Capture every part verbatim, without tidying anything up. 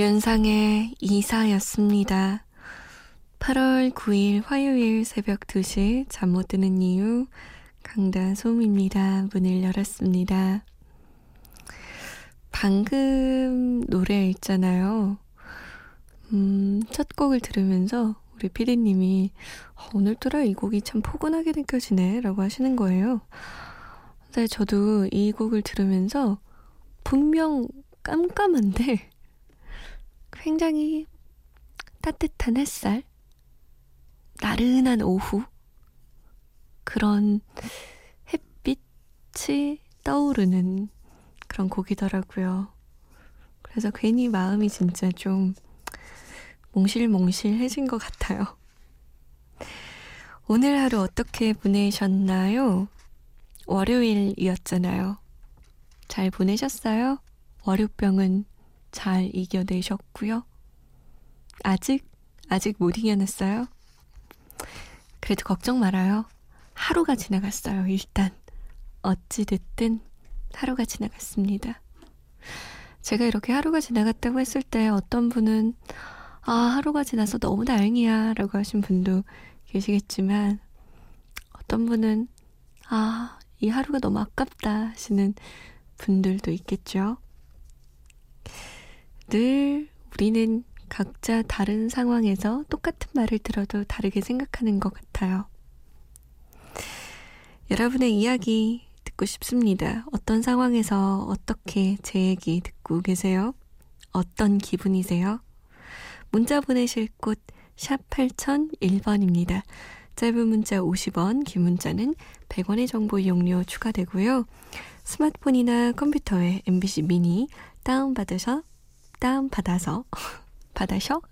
윤상의 이사였습니다. 팔월 구일 화요일 새벽 두 시 잠 못 드는 이유 강다솜입니다. 문을 열었습니다. 방금 노래 있잖아요. 음, 첫 곡을 들으면서 우리 피디님이 어, 오늘따라 이 곡이 참 포근하게 느껴지네 라고 하시는 거예요. 근데 저도 이 곡을 들으면서 분명 깜깜한데 굉장히 따뜻한 햇살, 나른한 오후, 그런 햇빛이 떠오르는 그런 곡이더라고요. 그래서 괜히 마음이 진짜 좀 몽실몽실해진 것 같아요. 오늘 하루 어떻게 보내셨나요? 월요일이었잖아요. 잘 보내셨어요? 월요병은 잘 이겨내셨고요. 아직? 아직 못 이겨냈어요? 그래도 걱정 말아요. 하루가 지나갔어요. 일단 어찌됐든 하루가 지나갔습니다. 제가 이렇게 하루가 지나갔다고 했을 때 어떤 분은 아 하루가 지나서 너무 다행이야 라고 하신 분도 계시겠지만, 어떤 분은 아 이 하루가 너무 아깝다 하시는 분들도 있겠죠. 늘 우리는 각자 다른 상황에서 똑같은 말을 들어도 다르게 생각하는 것 같아요. 여러분의 이야기 듣고 싶습니다. 어떤 상황에서 어떻게 제 얘기 듣고 계세요? 어떤 기분이세요? 문자 보내실 곳 샵 팔공공일 번입니다. 짧은 문자 오십 원, 긴 문자는 백 원의 정보 이용료 추가되고요. 스마트폰이나 컴퓨터에 엠비씨 미니 다운받으셔 다운 받아서 받아셔?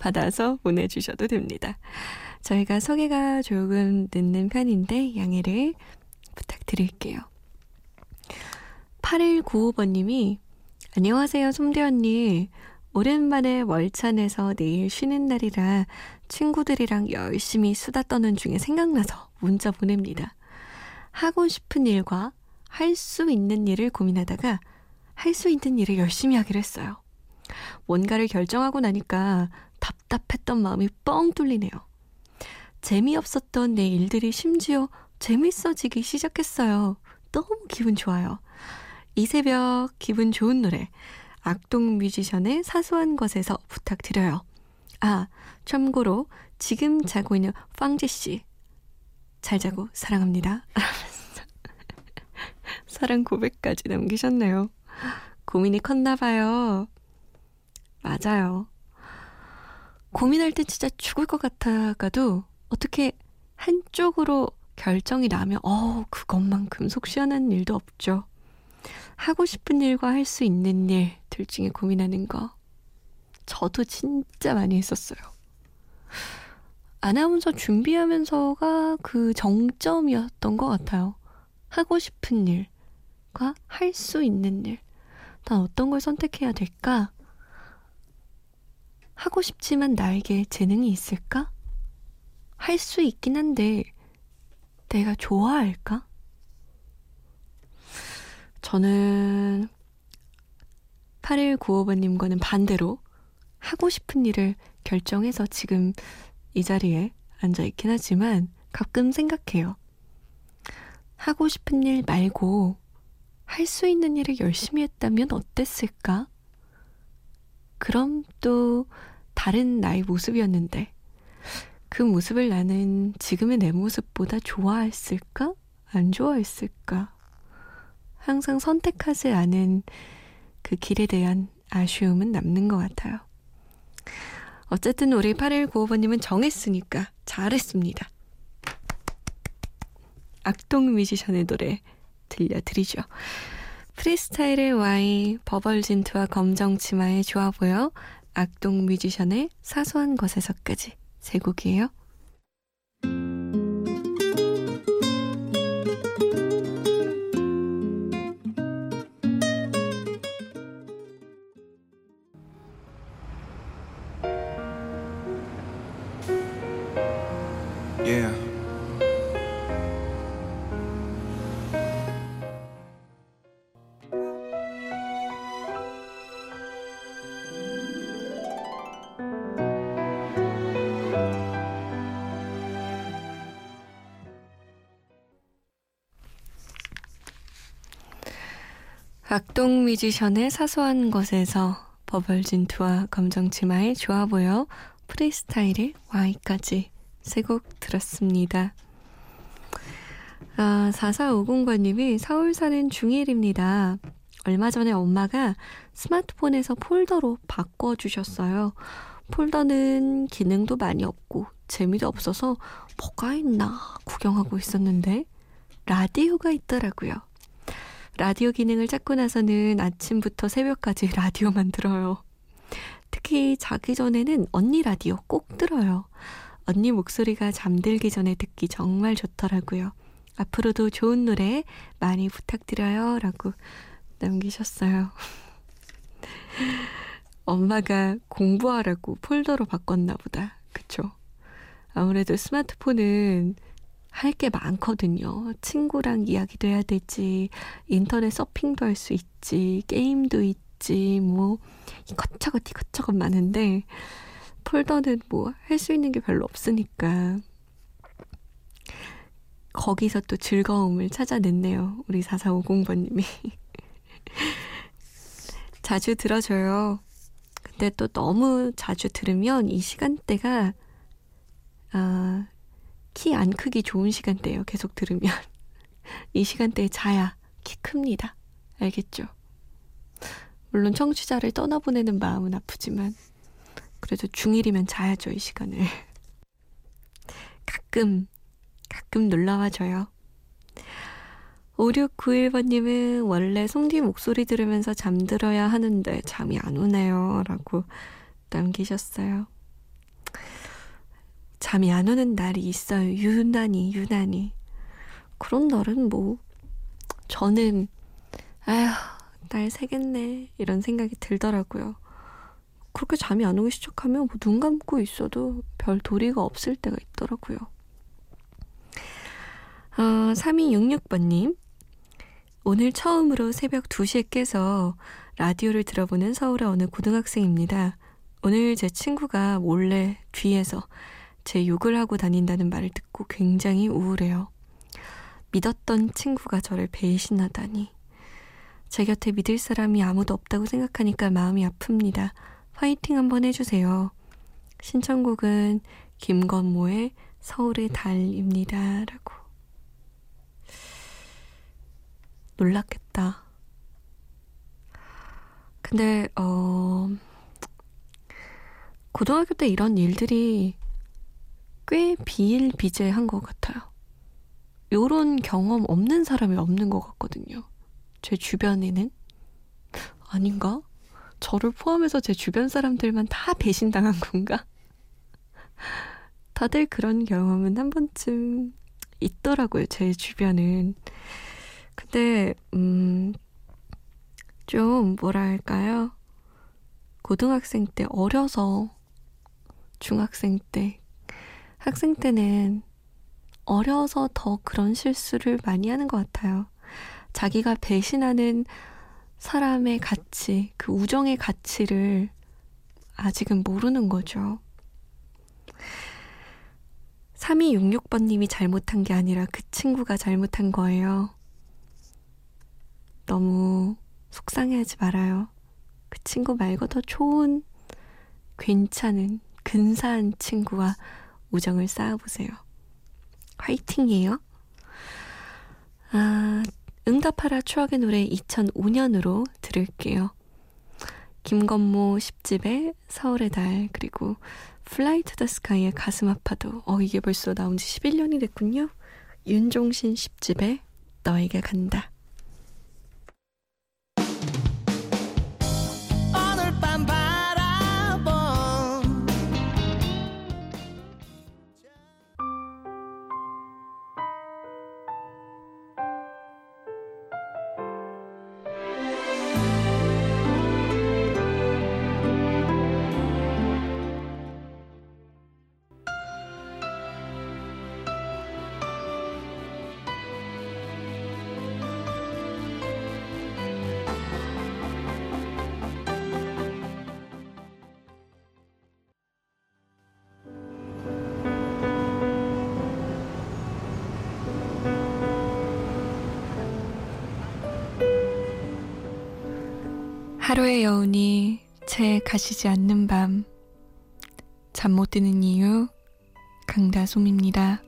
받아서 보내주셔도 됩니다. 저희가 소개가 조금 늦는 편인데 양해를 부탁드릴게요. 팔일구오 번님이 안녕하세요 솜대 언니. 오랜만에 월찬에서 내일 쉬는 날이라 친구들이랑 열심히 수다 떠는 중에 생각나서 문자 보냅니다. 하고 싶은 일과 할 수 있는 일을 고민하다가 할 수 있는 일을 열심히 하기로 했어요. 뭔가를 결정하고 나니까 답답했던 마음이 뻥 뚫리네요. 재미없었던 내 일들이 심지어 재밌어지기 시작했어요. 너무 기분 좋아요. 이 새벽 기분 좋은 노래 악동 뮤지션의 사소한 것에서 부탁드려요. 아, 참고로 지금 자고 있는 황제씨 잘 자고 사랑합니다. 사랑 고백까지 남기셨네요. 고민이 컸나봐요. 맞아요. 고민할 때 진짜 죽을 것 같아가도 어떻게 한쪽으로 결정이 나면 어 그것만큼 속 시원한 일도 없죠. 하고 싶은 일과 할 수 있는 일 둘 중에 고민하는 거 저도 진짜 많이 했었어요. 아나운서 준비하면서가 그 정점이었던 것 같아요. 하고 싶은 일과 할 수 있는 일. 난 어떤 걸 선택해야 될까? 하고 싶지만 나에게 재능이 있을까? 할 수 있긴 한데 내가 좋아할까? 저는 팔일구오 번님과는 반대로 하고 싶은 일을 결정해서 지금 이 자리에 앉아있긴 하지만 가끔 생각해요. 하고 싶은 일 말고 할 수 있는 일을 열심히 했다면 어땠을까? 그럼 또 다른 나의 모습이었는데 그 모습을 나는 지금의 내 모습보다 좋아했을까? 안 좋아했을까? 항상 선택하지 않은 그 길에 대한 아쉬움은 남는 것 같아요. 어쨌든 우리 팔일구오 번님은 정했으니까 잘했습니다. 악동 뮤지션의 노래 들려드리죠. 프리스타일의 와이, 버벌진트와 검정치마의 좋아보여, 악동 뮤지션의 사소한 것에서까지 세 곡이에요. Yeah. 악동 뮤지션의 사소한 것에서 버벌진투와 검정치마의 좋아보여 프리스타일의 와이까지 세 곡 들었습니다. 아, 사사오공번님이 서울 사는 중일입니다. 얼마 전에 엄마가 스마트폰에서 폴더로 바꿔주셨어요. 폴더는 기능도 많이 없고 재미도 없어서 뭐가 있나 구경하고 있었는데 라디오가 있더라고요. 라디오 기능을 찾고 나서는 아침부터 새벽까지 라디오만 들어요. 특히 자기 전에는 언니 라디오 꼭 들어요. 언니 목소리가 잠들기 전에 듣기 정말 좋더라고요. 앞으로도 좋은 노래 많이 부탁드려요. 라고 남기셨어요. 엄마가 공부하라고 폴더로 바꿨나 보다. 그쵸? 아무래도 스마트폰은 할 게 많거든요. 친구랑 이야기도 해야 되지, 인터넷 서핑도 할 수 있지, 게임도 있지, 뭐 이것저것 이것저것 많은데 폴더는 뭐 할 수 있는 게 별로 없으니까 거기서 또 즐거움을 찾아냈네요. 우리 사사오공번님이 자주 들어줘요. 근데 또 너무 자주 들으면 이 시간대가 아, 키 안 크기 좋은 시간대예요. 계속 들으면 이 시간대에 자야 키 큽니다. 알겠죠? 물론 청취자를 떠나보내는 마음은 아프지만 그래도 중일이면 자야죠, 이 시간을. 가끔, 가끔 놀러와줘요. 오육구일번님은 원래 송디 목소리 들으면서 잠들어야 하는데 잠이 안 오네요. 라고 남기셨어요. 잠이 안 오는 날이 있어요. 유난히, 유난히. 그런 날은 뭐, 저는, 아휴, 날 새겠네. 이런 생각이 들더라고요. 그렇게 잠이 안 오기 시작하면 뭐 눈 감고 있어도 별 도리가 없을 때가 있더라고요. 어, 삼이육육번님, 오늘 처음으로 새벽 두 시에 깨서 라디오를 들어보는 서울의 어느 고등학생입니다. 오늘 제 친구가 몰래 뒤에서 제 욕을 하고 다닌다는 말을 듣고 굉장히 우울해요. 믿었던 친구가 저를 배신하다니. 제 곁에 믿을 사람이 아무도 없다고 생각하니까 마음이 아픕니다. 화이팅 한번 해주세요. 신청곡은 김건모의 서울의 달입니다. 라고. 놀랐겠다. 근데 어 고등학교 때 이런 일들이 꽤 비일비재한 것 같아요. 요런 경험 없는 사람이 없는 것 같거든요. 제 주변에는. 아닌가? 저를 포함해서 제 주변 사람들만 다 배신당한 건가? 다들 그런 경험은 한 번쯤 있더라고요, 제 주변은. 근데 음, 좀 뭐랄까요? 고등학생 때 어려서, 중학생 때, 학생 때는 어려서 더 그런 실수를 많이 하는 것 같아요. 자기가 배신하는 사람의 가치, 그 우정의 가치를 아직은 모르는 거죠. 삼이육육번님이 잘못한 게 아니라 그 친구가 잘못한 거예요. 너무 속상해하지 말아요. 그 친구 말고 더 좋은, 괜찮은, 근사한 친구와 우정을 쌓아보세요. 화이팅이에요. 아... 응답하라 추억의 노래 이천오년으로 들을게요. 김건모 십 집의 서울의 달, 그리고 Fly to the Sky의 가슴 아파도. 어 이게 벌써 나온 지 십일년이 됐군요. 윤종신 십 집의 너에게 간다. 오늘 밤 바라보 하루의 여운이 채 가시지 않는 밤, 잠 못 드는 이유 강다솜입니다.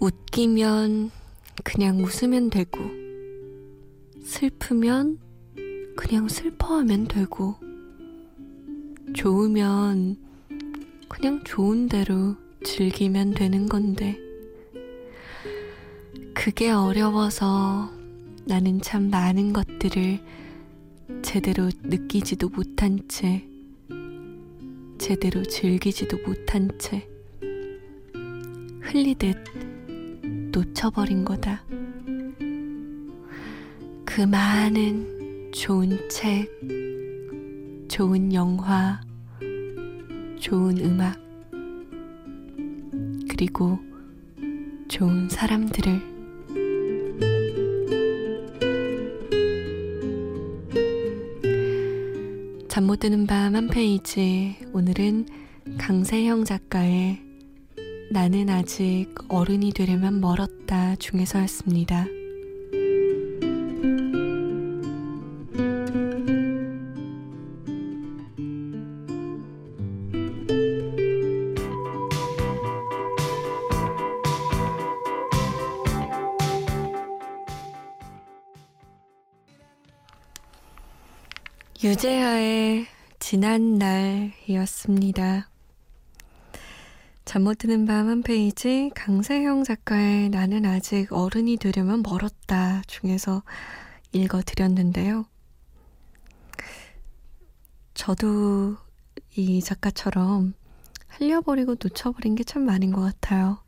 웃기면 그냥 웃으면 되고, 슬프면 그냥 슬퍼하면 되고, 좋으면 그냥 좋은 대로 즐기면 되는 건데, 그게 어려워서 나는 참 많은 것들을 제대로 느끼지도 못한 채, 제대로 즐기지도 못한 채 흘리듯 놓쳐버린 거다. 그 많은 좋은 책, 좋은 영화, 좋은 음악, 그리고 좋은 사람들을. 잠 못 드는 밤 한 페이지, 오늘은 강세형 작가의 나는 아직 어른이 되려면 멀었다 중에서였습니다. 유재하의 지난 날이었습니다. 잠 못 드는 밤 한 페이지, 강세형 작가의 나는 아직 어른이 되려면 멀었다 중에서 읽어드렸는데요. 저도 이 작가처럼 흘려버리고 놓쳐버린 게 참 많은 것 같아요.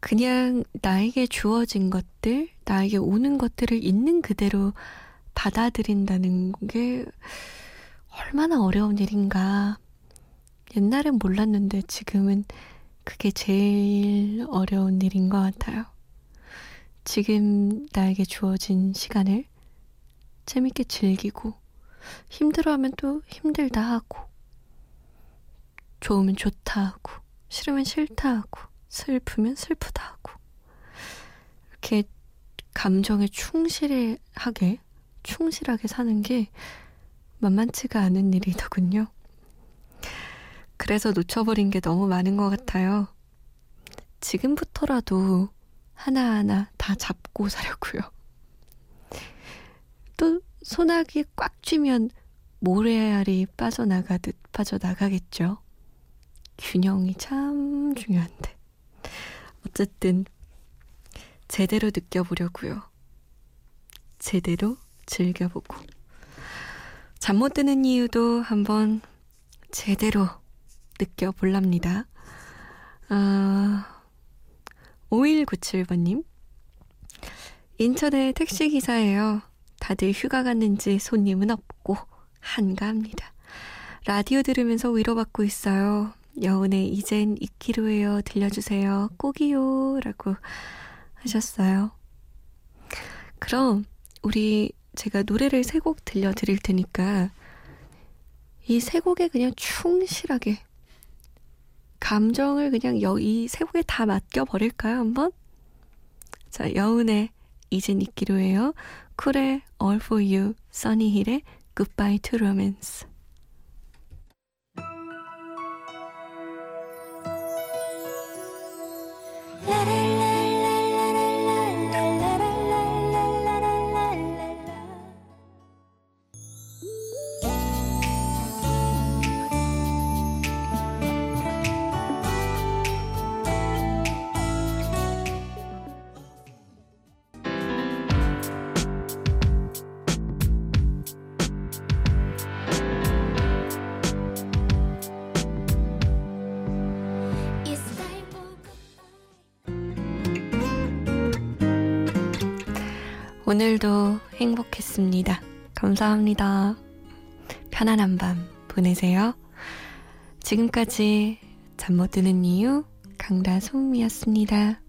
그냥 나에게 주어진 것들, 나에게 오는 것들을 있는 그대로 받아들인다는 게 얼마나 어려운 일인가. 옛날엔 몰랐는데 지금은 그게 제일 어려운 일인 것 같아요. 지금 나에게 주어진 시간을 재밌게 즐기고, 힘들어하면 또 힘들다 하고, 좋으면 좋다 하고, 싫으면 싫다 하고, 슬프면 슬프다 하고, 이렇게 감정에 충실하게 충실하게 사는 게 만만치가 않은 일이더군요. 그래서 놓쳐버린 게 너무 많은 것 같아요. 지금부터라도 하나하나 다 잡고 사려고요. 또 소나기 꽉 쥐면 모래알이 빠져나가듯 빠져나가겠죠. 균형이 참 중요한데. 어쨌든 제대로 느껴보려고요. 제대로 즐겨보고, 잠 못 드는 이유도 한번 제대로 느껴볼랍니다. 아, 오일구칠번님 인천의 택시기사예요. 다들 휴가 갔는지 손님은 없고 한가합니다. 라디오 들으면서 위로받고 있어요. 여운의 이젠 잊기로해요 들려주세요. 꼭이요 라고 하셨어요. 그럼 우리 제가 노래를 세 곡 들려드릴 테니까 이 세 곡에 그냥 충실하게, 감정을 그냥 이 세 곡에 다 맡겨버릴까요 한번? 자, 여운의 이젠 잊기로 해요, 쿨의 All For You, 써니힐의 Goodbye To Romance. 오늘도 행복했습니다. 감사합니다. 편안한 밤 보내세요. 지금까지 잠 못 드는 이유 강다솜이었습니다.